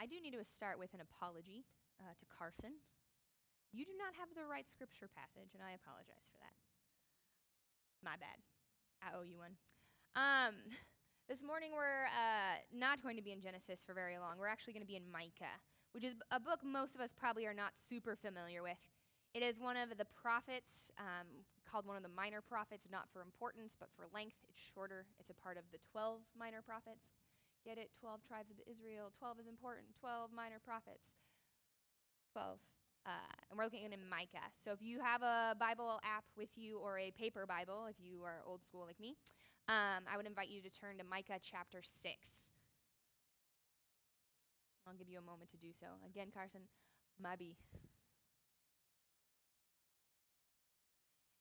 I do need to start with an apology to Carson. You do not have the right scripture passage, and I apologize for that. My bad. I owe you one. This morning we're not going to be in Genesis for very long. We're actually going to be in Micah, which is a book most of us probably are not super familiar with. It is one of the prophets, called one of the minor prophets, not for importance, but for length. It's shorter. It's a part of the 12 minor prophets. Get it? 12 tribes of Israel. 12 is important. 12 minor prophets. 12. And we're looking at Micah. So if you have a Bible app with you or a paper Bible, if you are old school like me, I would invite you to turn to Micah chapter 6. I'll give you a moment to do so. Again, Carson, maybe.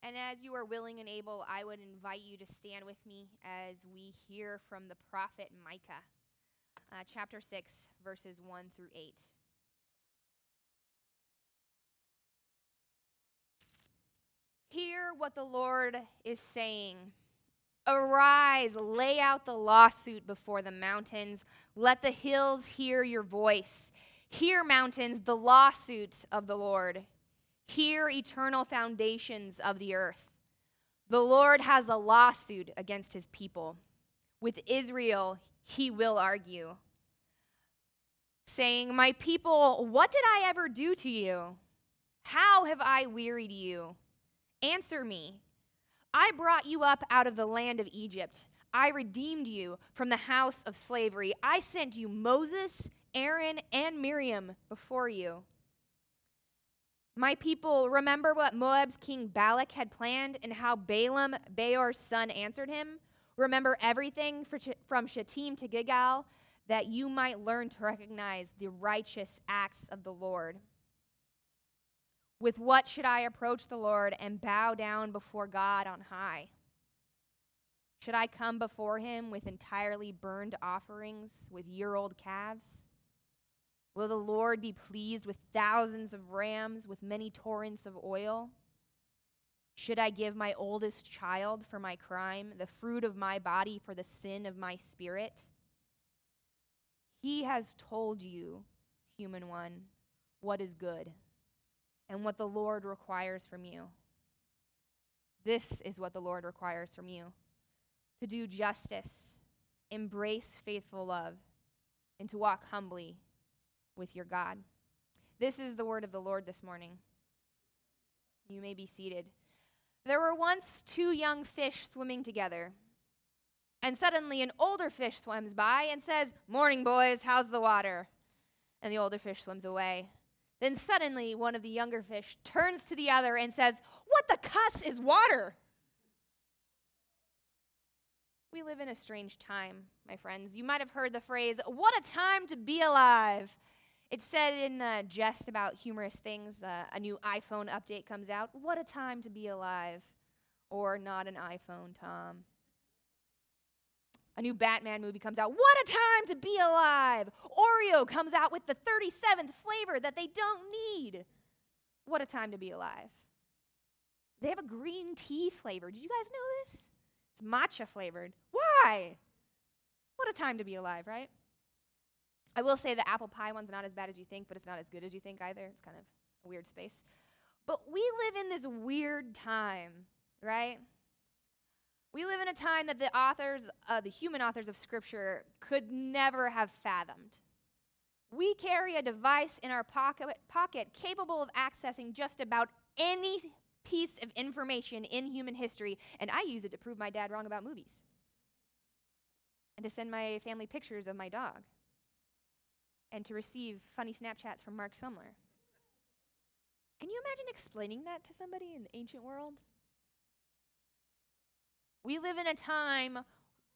And as you are willing and able, I would invite you to stand with me as we hear from the prophet Micah, chapter 6, verses 1 through 8. Hear what the Lord is saying. Arise, lay out the lawsuit before the mountains. Let the hills hear your voice. Hear, mountains, the lawsuit of the Lord. Hear, eternal foundations of the earth. The Lord has a lawsuit against his people. With Israel, he will argue, saying, my people, what did I ever do to you? How have I wearied you? Answer me. I brought you up out of the land of Egypt. I redeemed you from the house of slavery. I sent you Moses, Aaron, and Miriam before you. My people, remember what Moab's king Balak had planned and how Balaam, Beor's son, answered him? Remember everything from Shittim to Gilgal, that you might learn to recognize the righteous acts of the Lord. With what should I approach the Lord and bow down before God on high? Should I come before him with entirely burned offerings, with year-old calves? Will the Lord be pleased with thousands of rams, with many torrents of oil? Should I give my oldest child for my crime, the fruit of my body for the sin of my spirit? He has told you, human one, what is good and what the Lord requires from you. This is what the Lord requires from you: to do justice, embrace faithful love, and to walk humbly with your God. This is the word of the Lord this morning. You may be seated. There were once two young fish swimming together, and suddenly an older fish swims by and says, morning, boys, how's the water? And the older fish swims away. Then suddenly one of the younger fish turns to the other and says, what the cuss is water? We live in a strange time, my friends. You might have heard the phrase, what a time to be alive. It's said in jest about humorous things. A new iPhone update comes out. What a time to be alive. Or not an iPhone, Tom. A new Batman movie comes out. What a time to be alive. Oreo comes out with the 37th flavor that they don't need. What a time to be alive. They have a green tea flavor. Did you guys know this? It's matcha flavored. Why? What a time to be alive, right? I will say the apple pie one's not as bad as you think, but it's not as good as you think either. It's kind of a weird space. But we live in this weird time, right? We live in a time that the human authors of Scripture could never have fathomed. We carry a device in our pocket capable of accessing just about any piece of information in human history, and I use it to prove my dad wrong about movies and to send my family pictures of my dog and to receive funny Snapchats from Mark Sumler. Can you imagine explaining that to somebody in the ancient world? We live in a time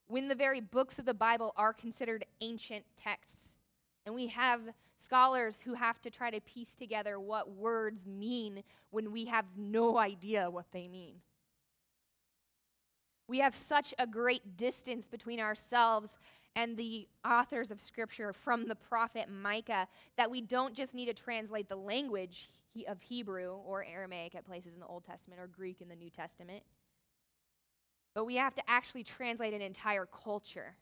when the very books of the Bible are considered ancient texts, and we have scholars who have to try to piece together what words mean when we have no idea what they mean. We have such a great distance between ourselves and the authors of Scripture from the prophet Micah that we don't just need to translate the language of Hebrew or Aramaic at places in the Old Testament or Greek in the New Testament, but we have to actually translate an entire culture.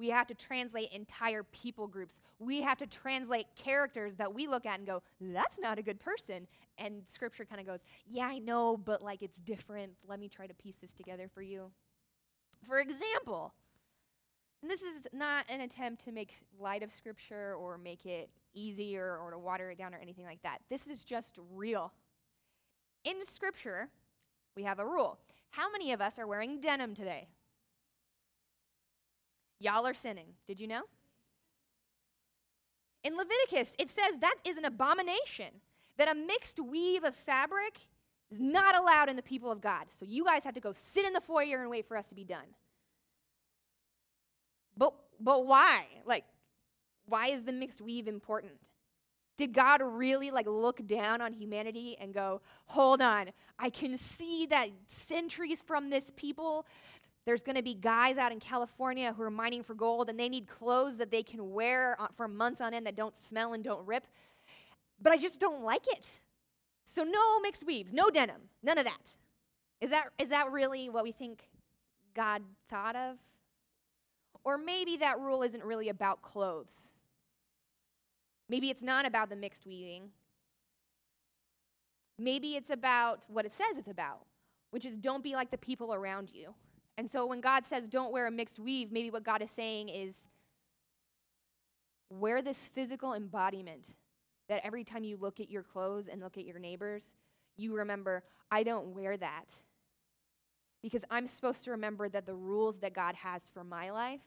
We have to translate entire people groups. We have to translate characters that we look at and go, that's not a good person. And Scripture kind of goes, yeah, I know, but like it's different. Let me try to piece this together for you. For example, and this is not an attempt to make light of Scripture or make it easier or to water it down or anything like that. This is just real. In Scripture, we have a rule. How many of us are wearing denim today? Y'all are sinning. Did you know? In Leviticus, it says that is an abomination, that a mixed weave of fabric is not allowed in the people of God. So you guys have to go sit in the foyer and wait for us to be done. But why? Like, why is the mixed weave important? Did God really, look down on humanity and go, hold on, I can see that centuries from this people, there's going to be guys out in California who are mining for gold, and they need clothes that they can wear for months on end that don't smell and don't rip. But I just don't like it. So no mixed weaves, no denim, none of that. Is that really what we think God thought of? Or maybe that rule isn't really about clothes. Maybe it's not about the mixed weaving. Maybe it's about what it says it's about, which is don't be like the people around you. And so when God says don't wear a mixed weave, maybe what God is saying is wear this physical embodiment that every time you look at your clothes and look at your neighbors, you remember, I don't wear that. Because I'm supposed to remember that the rules that God has for my life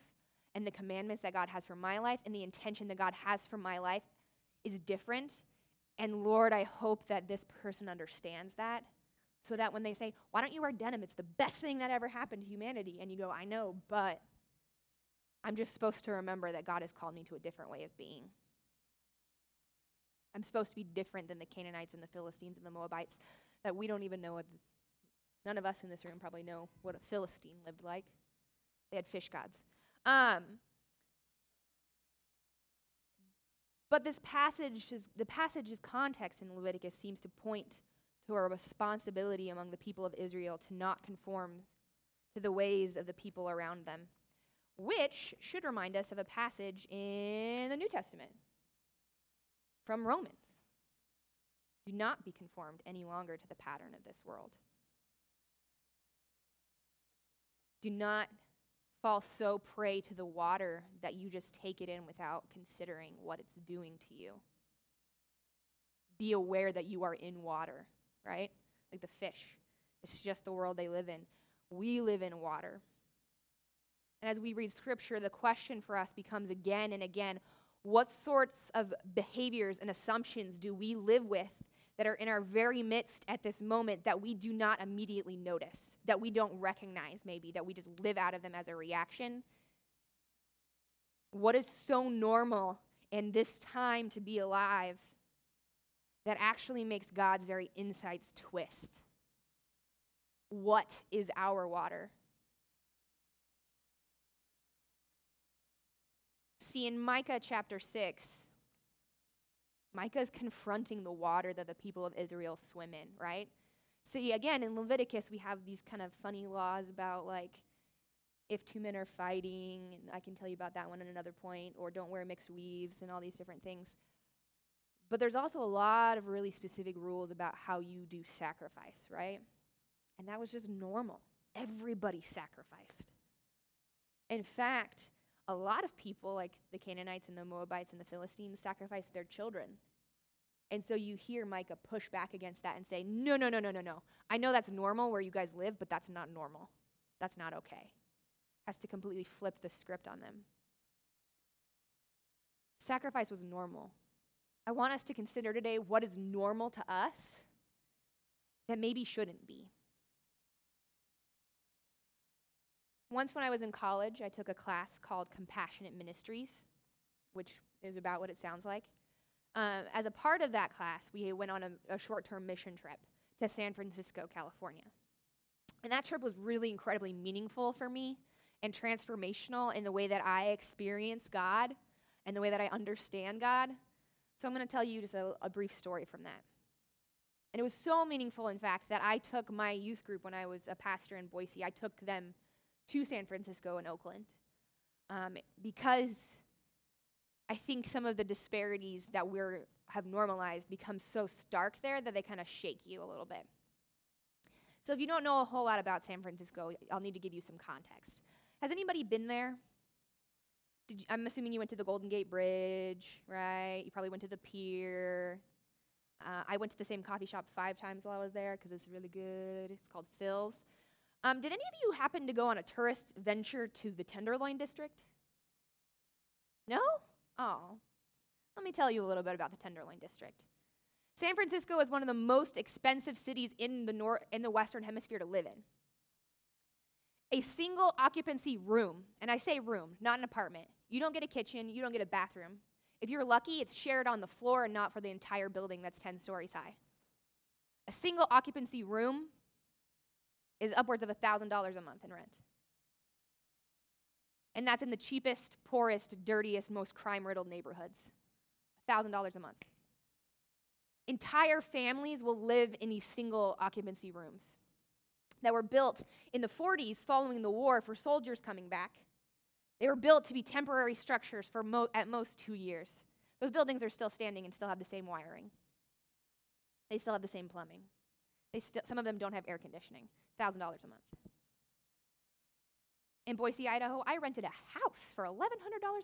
and the commandments that God has for my life and the intention that God has for my life is different. And Lord, I hope that this person understands that. So that when they say, why don't you wear denim? It's the best thing that ever happened to humanity. And you go, I know, but I'm just supposed to remember that God has called me to a different way of being. I'm supposed to be different than the Canaanites and the Philistines and the Moabites that we don't even know. None of us in this room probably know what a Philistine lived like. They had fish gods. But the passage's context in Leviticus seems to point to our responsibility among the people of Israel to not conform to the ways of the people around them, which should remind us of a passage in the New Testament from Romans. Do not be conformed any longer to the pattern of this world. Do not fall so prey to the water that you just take it in without considering what it's doing to you. Be aware that you are in water. Right? Like the fish. It's just the world they live in. We live in water. And as we read Scripture, the question for us becomes again and again, what sorts of behaviors and assumptions do we live with that are in our very midst at this moment that we do not immediately notice, that we don't recognize maybe, that we just live out of them as a reaction? What is so normal in this time to be alive that actually makes God's very insides twist? What is our water? See, in Micah chapter 6, Micah is confronting the water that the people of Israel swim in, right? See, again, in Leviticus, we have these kind of funny laws about, if two men are fighting, and I can tell you about that one at another point, or don't wear mixed weaves and all these different things. But there's also a lot of really specific rules about how you do sacrifice, right? And that was just normal. Everybody sacrificed. In fact, a lot of people, like the Canaanites and the Moabites and the Philistines, sacrificed their children. And so you hear Micah push back against that and say, no. I know that's normal where you guys live, but that's not normal. That's not okay. Has to completely flip the script on them. Sacrifice was normal. I want us to consider today what is normal to us that maybe shouldn't be. Once when I was in college, I took a class called Compassionate Ministries, which is about what it sounds like. As a part of that class, we went on a short-term mission trip to San Francisco, California. And that trip was really incredibly meaningful for me and transformational in the way that I experience God and the way that I understand God. So I'm going to tell you just a brief story from that. And it was so meaningful, in fact, that I took my youth group when I was a pastor in Boise. I took them to San Francisco and Oakland. because I think some of the disparities that have normalized become so stark there that they kind of shake you a little bit. So if you don't know a whole lot about San Francisco, I'll need to give you some context. Has anybody been there? I'm assuming you went to the Golden Gate Bridge, right? You probably went to the pier. I went to the same coffee shop 5 times while I was there because it's really good. It's called Phil's. Did any of you happen to go on a tourist venture to the Tenderloin District? No? Oh. Let me tell you a little bit about the Tenderloin District. San Francisco is one of the most expensive cities in the Western Hemisphere to live in. A single occupancy room, and I say room, not an apartment. You don't get a kitchen, you don't get a bathroom. If you're lucky, it's shared on the floor and not for the entire building that's 10 stories high. A single occupancy room is upwards of $1,000 a month in rent. And that's in the cheapest, poorest, dirtiest, most crime-riddled neighborhoods. $1,000 a month. Entire families will live in these single occupancy rooms that were built in the 40s following the war for soldiers coming back. They were built to be temporary structures for at most 2 years. Those buildings are still standing and still have the same wiring. They still have the same plumbing. Some of them don't have air conditioning. $1,000 a month. In Boise, Idaho, I rented a house for $1,100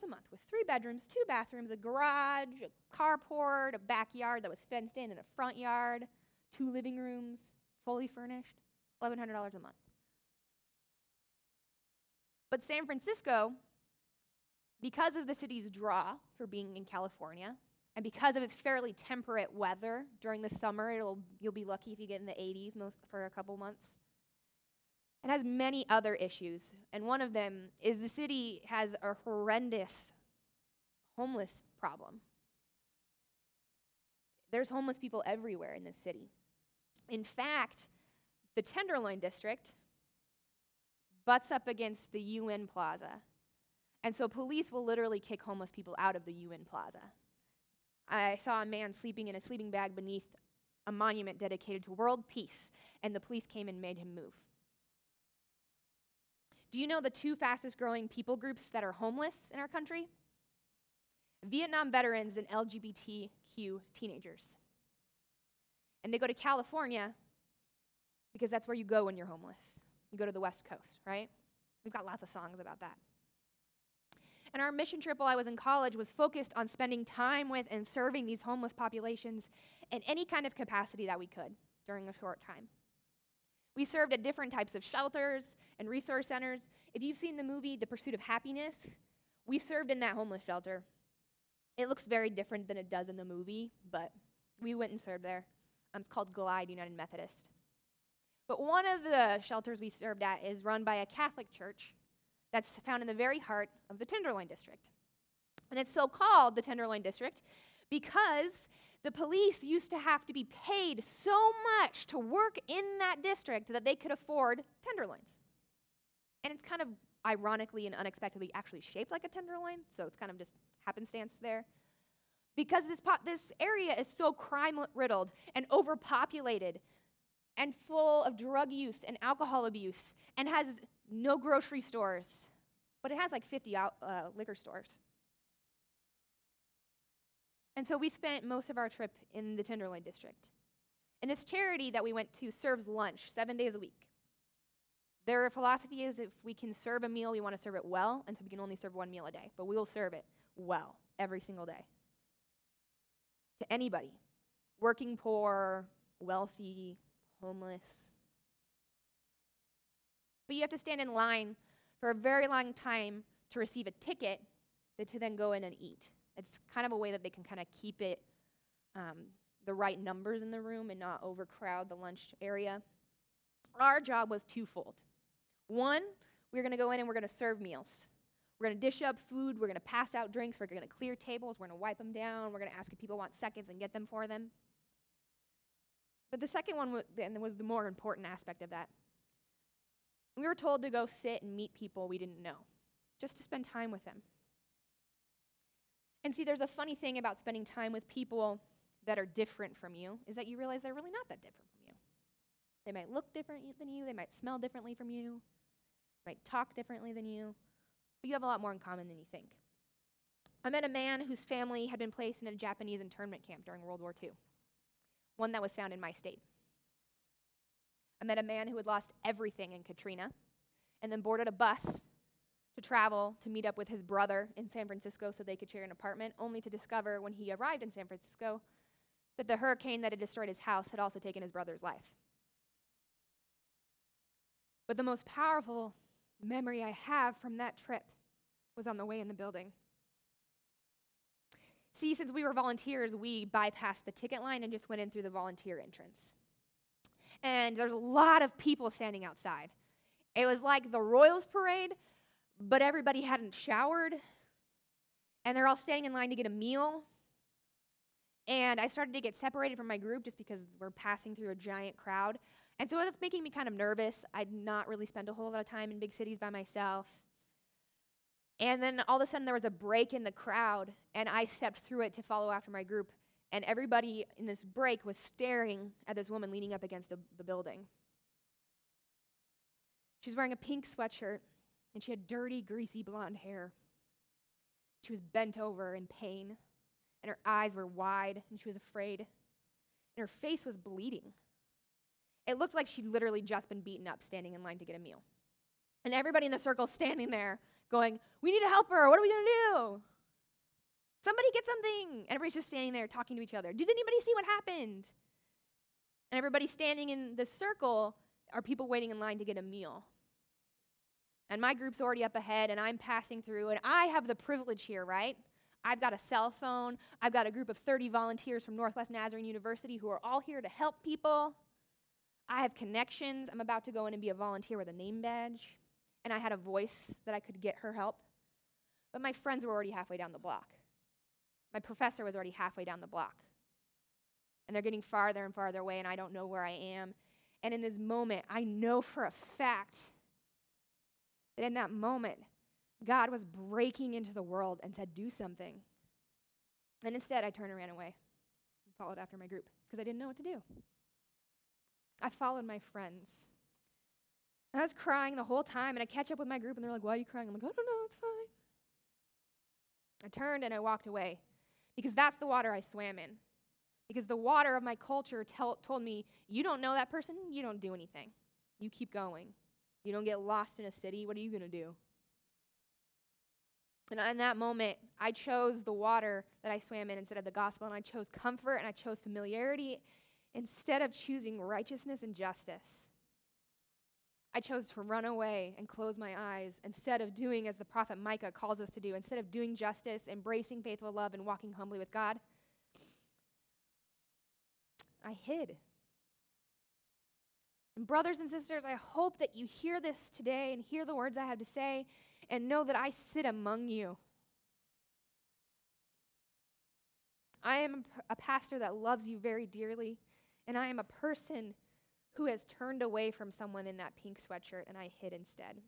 a month with 3 bedrooms, 2 bathrooms, a garage, a carport, a backyard that was fenced in, and a front yard, 2 living rooms, fully furnished, $1,100 a month. But San Francisco, because of the city's draw for being in California, and because of its fairly temperate weather during the summer, you'll be lucky if you get in the 80s for a couple months. It has many other issues, and one of them is the city has a horrendous homeless problem. There's homeless people everywhere in this city. In fact, the Tenderloin District butts up against the UN Plaza, and so police will literally kick homeless people out of the UN Plaza. I saw a man sleeping in a sleeping bag beneath a monument dedicated to world peace, and the police came and made him move. Do you know the 2 fastest growing people groups that are homeless in our country? Vietnam veterans and LGBTQ teenagers. And they go to California because that's where you go when you're homeless. You go to the West Coast, right? We've got lots of songs about that. And our mission trip while I was in college was focused on spending time with and serving these homeless populations in any kind of capacity that we could during a short time. We served at different types of shelters and resource centers. If you've seen the movie The Pursuit of Happiness, we served in that homeless shelter. It looks very different than it does in the movie, but we went and served there. It's called Glide United Methodist. But one of the shelters we served at is run by a Catholic church that's found in the very heart of the Tenderloin District. And it's so called the Tenderloin District because the police used to have to be paid so much to work in that district that they could afford tenderloins. And it's kind of ironically and unexpectedly actually shaped like a tenderloin, so it's kind of just happenstance there. Because this area is so crime-riddled and overpopulated and full of drug use and alcohol abuse and has no grocery stores, but it has like 50 liquor stores. And so we spent most of our trip in the Tenderloin District. And this charity that we went to serves lunch 7 days a week. Their philosophy is if we can serve a meal, we want to serve it well, and so we can only serve 1 meal a day. But we will serve it well every single day. To anybody. Working poor, wealthy, homeless. But you have to stand in line for a very long time to receive a ticket to then go in and eat. It's kind of a way that they can kind of keep it the right numbers in the room and not overcrowd the lunch area. Our job was twofold. One, we're going to go in and we're going to serve meals. We're going to dish up food. We're going to pass out drinks. We're going to clear tables. We're going to wipe them down. We're going to ask if people want seconds and get them for them. But the second one was the more important aspect of that. We were told to go sit and meet people we didn't know, just to spend time with them. And see, there's a funny thing about spending time with people that are different from you, is that you realize they're really not that different from you. They might look different than you, they might smell differently from you, they might talk differently than you, but you have a lot more in common than you think. I met a man whose family had been placed in a Japanese internment camp during World War II, one that was found in my state. I met a man who had lost everything in Katrina and then boarded a bus to travel to meet up with his brother in San Francisco so they could share an apartment, only to discover when he arrived in San Francisco that the hurricane that had destroyed his house had also taken his brother's life. But the most powerful memory I have from that trip was on the way in the building. See, since we were volunteers, we bypassed the ticket line and just went in through the volunteer entrance. And there's a lot of people standing outside. It was like the Royals parade, but everybody hadn't showered, and they're all standing in line to get a meal. And I started to get separated from my group just because we're passing through a giant crowd. And so that's making me kind of nervous. I'd not really spent a whole lot of time in big cities by myself. And then all of a sudden there was a break in the crowd, and I stepped through it to follow after my group. And everybody in this break was staring at this woman leaning up against the building. She was wearing a pink sweatshirt, and she had dirty, greasy blonde hair. She was bent over in pain, and her eyes were wide, and she was afraid, and her face was bleeding. It looked like she'd literally just been beaten up standing in line to get a meal. And everybody in the circle standing there going, "We need to help her. What are we going to do? Somebody get something." Everybody's just standing there talking to each other. Did anybody see what happened? And everybody standing in the circle are people waiting in line to get a meal. And my group's already up ahead, and I'm passing through, and I have the privilege here, right? I've got a cell phone. I've got a group of 30 volunteers from Northwest Nazarene University who are all here to help people. I have connections. I'm about to go in and be a volunteer with a name badge. And I had a voice that I could get her help. But my friends were already halfway down the block. My professor was already halfway down the block. And they're getting farther and farther away, and I don't know where I am. And in this moment, I know for a fact that in that moment, God was breaking into the world and said, "Do something." And instead, I turned and ran away and followed after my group because I didn't know what to do. I followed my friends. And I was crying the whole time, and I catch up with my group, and they're like, "Why are you crying?" I'm like, "I don't know, it's fine." I turned and I walked away because that's the water I swam in, because the water of my culture told me, "You don't know that person, you don't do anything. You keep going. You don't get lost in a city. What are you going to do?" And in that moment, I chose the water that I swam in instead of the gospel, and I chose comfort, and I chose familiarity instead of choosing righteousness and justice. I chose to run away and close my eyes instead of doing as the prophet Micah calls us to do, instead of doing justice, embracing faithful love, and walking humbly with God. I hid. And brothers and sisters, I hope that you hear this today and hear the words I have to say and know that I sit among you. I am a pastor that loves you very dearly, and I am a person who has turned away from someone in that pink sweatshirt, and I hid instead.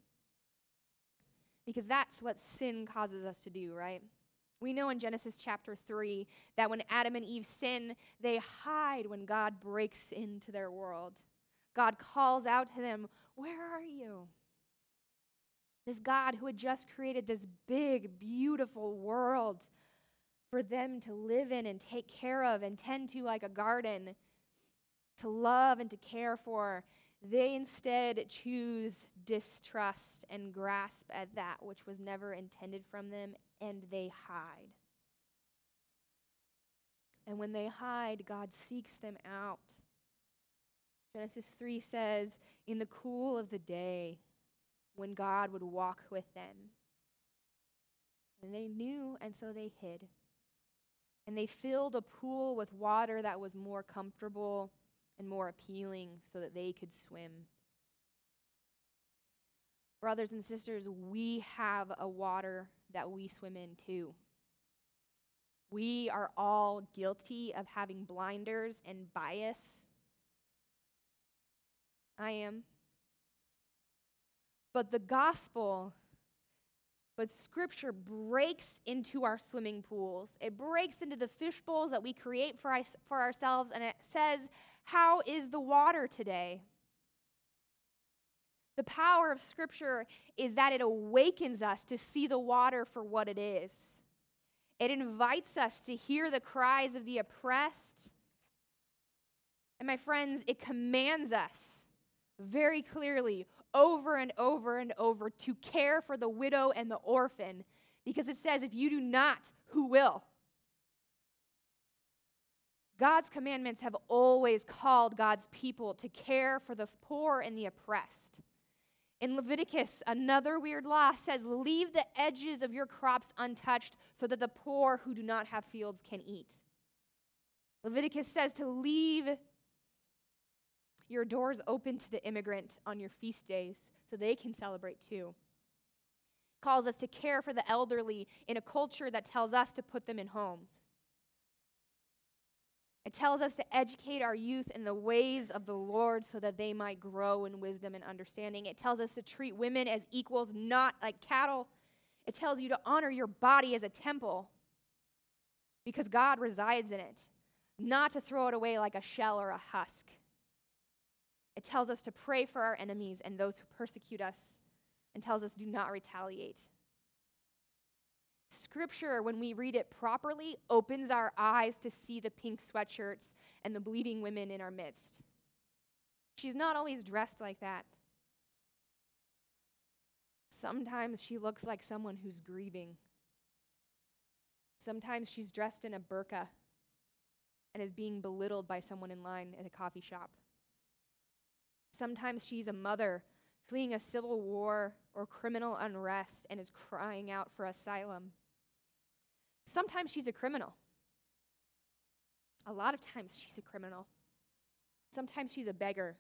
Because that's what sin causes us to do, right? We know in Genesis chapter 3 that when Adam and Eve sin, they hide when God breaks into their world. God calls out to them, "Where are you?" This God who had just created this big, beautiful world for them to live in and take care of and tend to like a garden, to love and to care for, they instead choose distrust and grasp at that which was never intended from them, and they hide. And when they hide, God seeks them out. Genesis 3 says, in the cool of the day, when God would walk with them. And they knew, and so they hid. And they filled a pool with water that was more comfortable and more appealing so that they could swim. Brothers and sisters, we have a water that we swim in too. We are all guilty of having blinders and bias. I am. But the gospel, but Scripture breaks into our swimming pools. It breaks into the fish bowls that we create for ourselves, and it says, "How is the water today?" The power of Scripture is that it awakens us to see the water for what it is. It invites us to hear the cries of the oppressed. And my friends, it commands us very clearly over and over and over to care for the widow and the orphan, because it says, if you do not, who will? God's commandments have always called God's people to care for the poor and the oppressed. In Leviticus, another weird law says, leave the edges of your crops untouched so that the poor who do not have fields can eat. Leviticus says to leave your doors open to the immigrant on your feast days so they can celebrate too. Calls us to care for the elderly in a culture that tells us to put them in homes. It tells us to educate our youth in the ways of the Lord so that they might grow in wisdom and understanding. It tells us to treat women as equals, not like cattle. It tells you to honor your body as a temple because God resides in it, not to throw it away like a shell or a husk. It tells us to pray for our enemies and those who persecute us, and tells us do not retaliate. Scripture, when we read it properly, opens our eyes to see the pink sweatshirts and the bleeding women in our midst. She's not always dressed like that. Sometimes she looks like someone who's grieving. Sometimes she's dressed in a burqa and is being belittled by someone in line at a coffee shop. Sometimes she's a mother fleeing a civil war or criminal unrest and is crying out for asylum. Sometimes she's a criminal. A lot of times she's a criminal. Sometimes she's a beggar.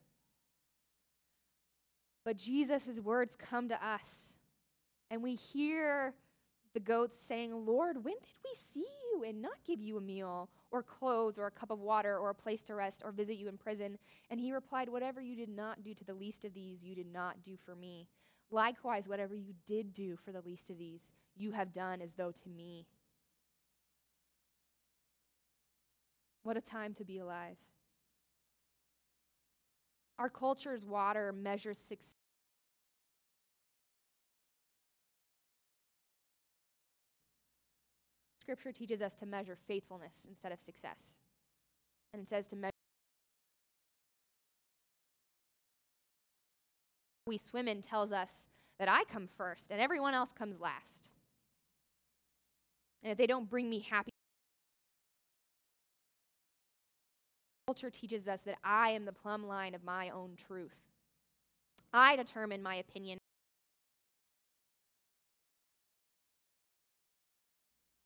But Jesus' words come to us, and we hear the goats saying, Lord, when did we see you and not give you a meal or clothes or a cup of water or a place to rest or visit you in prison? And he replied, whatever you did not do to the least of these, you did not do for me. Likewise, whatever you did do for the least of these, you have done as though to me. What a time to be alive. Our culture's water measures success. Scripture teaches us to measure faithfulness instead of success. And it says to measure. We swim in tells us that I come first and everyone else comes last. And if they don't bring me happy, culture teaches us that I am the plumb line of my own truth. I determine my opinion.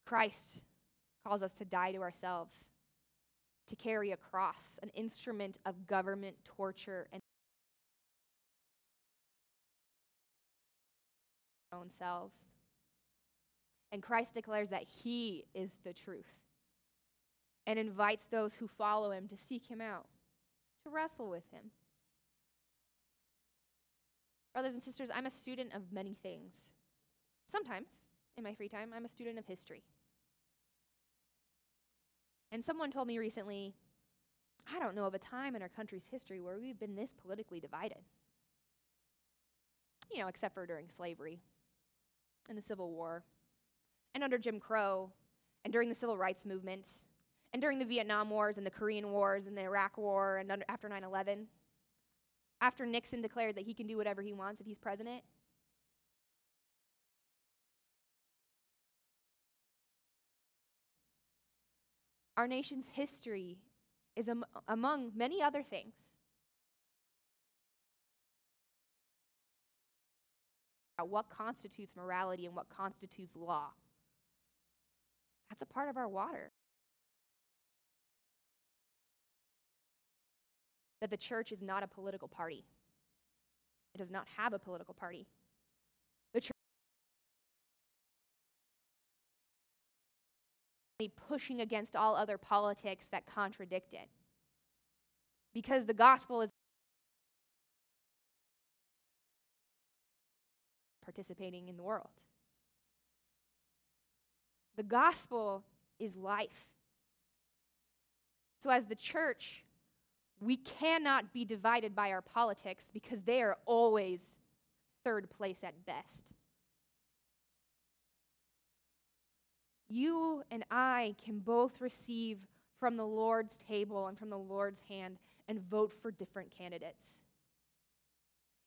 Christ calls us to die to ourselves, to carry a cross, an instrument of government torture and our own selves. And Christ declares that he is the truth and invites those who follow him to seek him out, to wrestle with him. Brothers and sisters, I'm a student of many things. Sometimes, in my free time, I'm a student of history. And someone told me recently, I don't know of a time in our country's history where we've been this politically divided. You know, except for during slavery and the Civil War and under Jim Crow and during the Civil Rights Movement and during the Vietnam Wars and the Korean Wars and the Iraq War and after 9/11, after Nixon declared that he can do whatever he wants if he's president. Our nation's history is among many other things. What constitutes morality and what constitutes law? That's a part of our water. That the church is not a political party. It does not have a political party. The church is pushing against all other politics that contradict it. Because the gospel is participating in the world. The gospel is life. So as the church, we cannot be divided by our politics because they are always third place at best. You and I can both receive from the Lord's table and from the Lord's hand and vote for different candidates.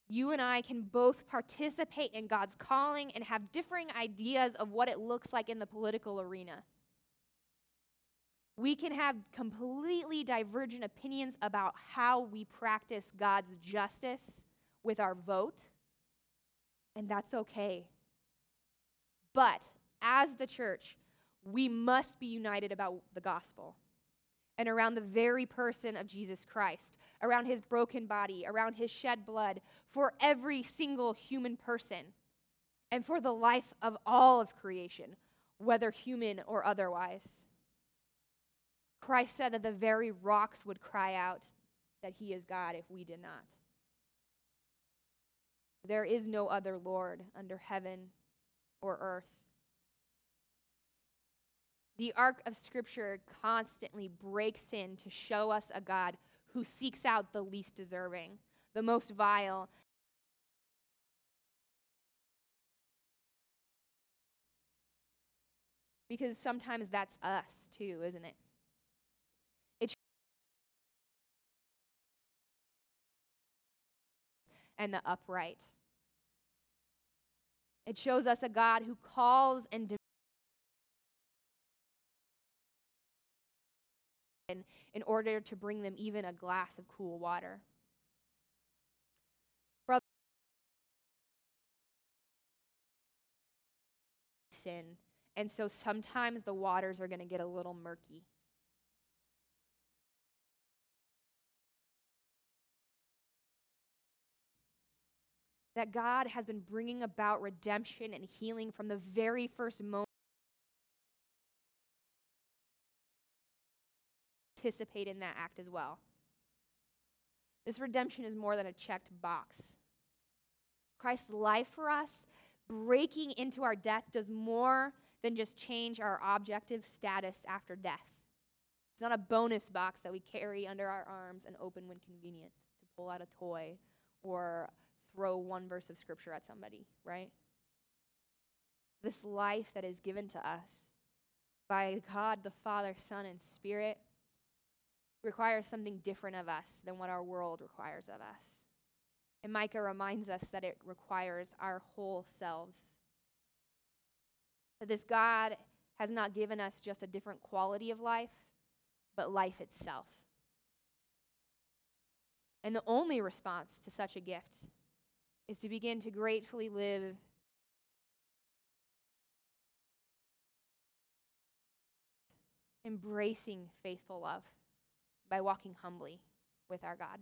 You and I can both participate in God's calling and have differing ideas of what it looks like in the political arena. We can have completely divergent opinions about how we practice God's justice with our vote, and that's okay. But as the church, we must be united about the gospel and around the very person of Jesus Christ, around his broken body, around his shed blood, for every single human person and for the life of all of creation, whether human or otherwise. Christ said that the very rocks would cry out that he is God if we did not. There is no other Lord under heaven or earth. The arc of Scripture constantly breaks in to show us a God who seeks out the least deserving, the most vile. Because sometimes that's us too, isn't it? And the upright. It shows us a God who calls and demands in order to bring them even a glass of cool water. Brother, sin, and so sometimes the waters are going to get a little murky. That God has been bringing about redemption and healing from the very first moment participate in that act as well. This redemption is more than a checked box. Christ's life for us, breaking into our death, does more than just change our objective status after death. It's not a bonus box that we carry under our arms and open when convenient to pull out a toy or throw one verse of scripture at somebody, right? This life that is given to us by God, the Father, Son, and Spirit requires something different of us than what our world requires of us. And Micah reminds us that it requires our whole selves. That this God has not given us just a different quality of life, but life itself. And the only response to such a gift is to begin to gratefully live embracing faithful love by walking humbly with our God.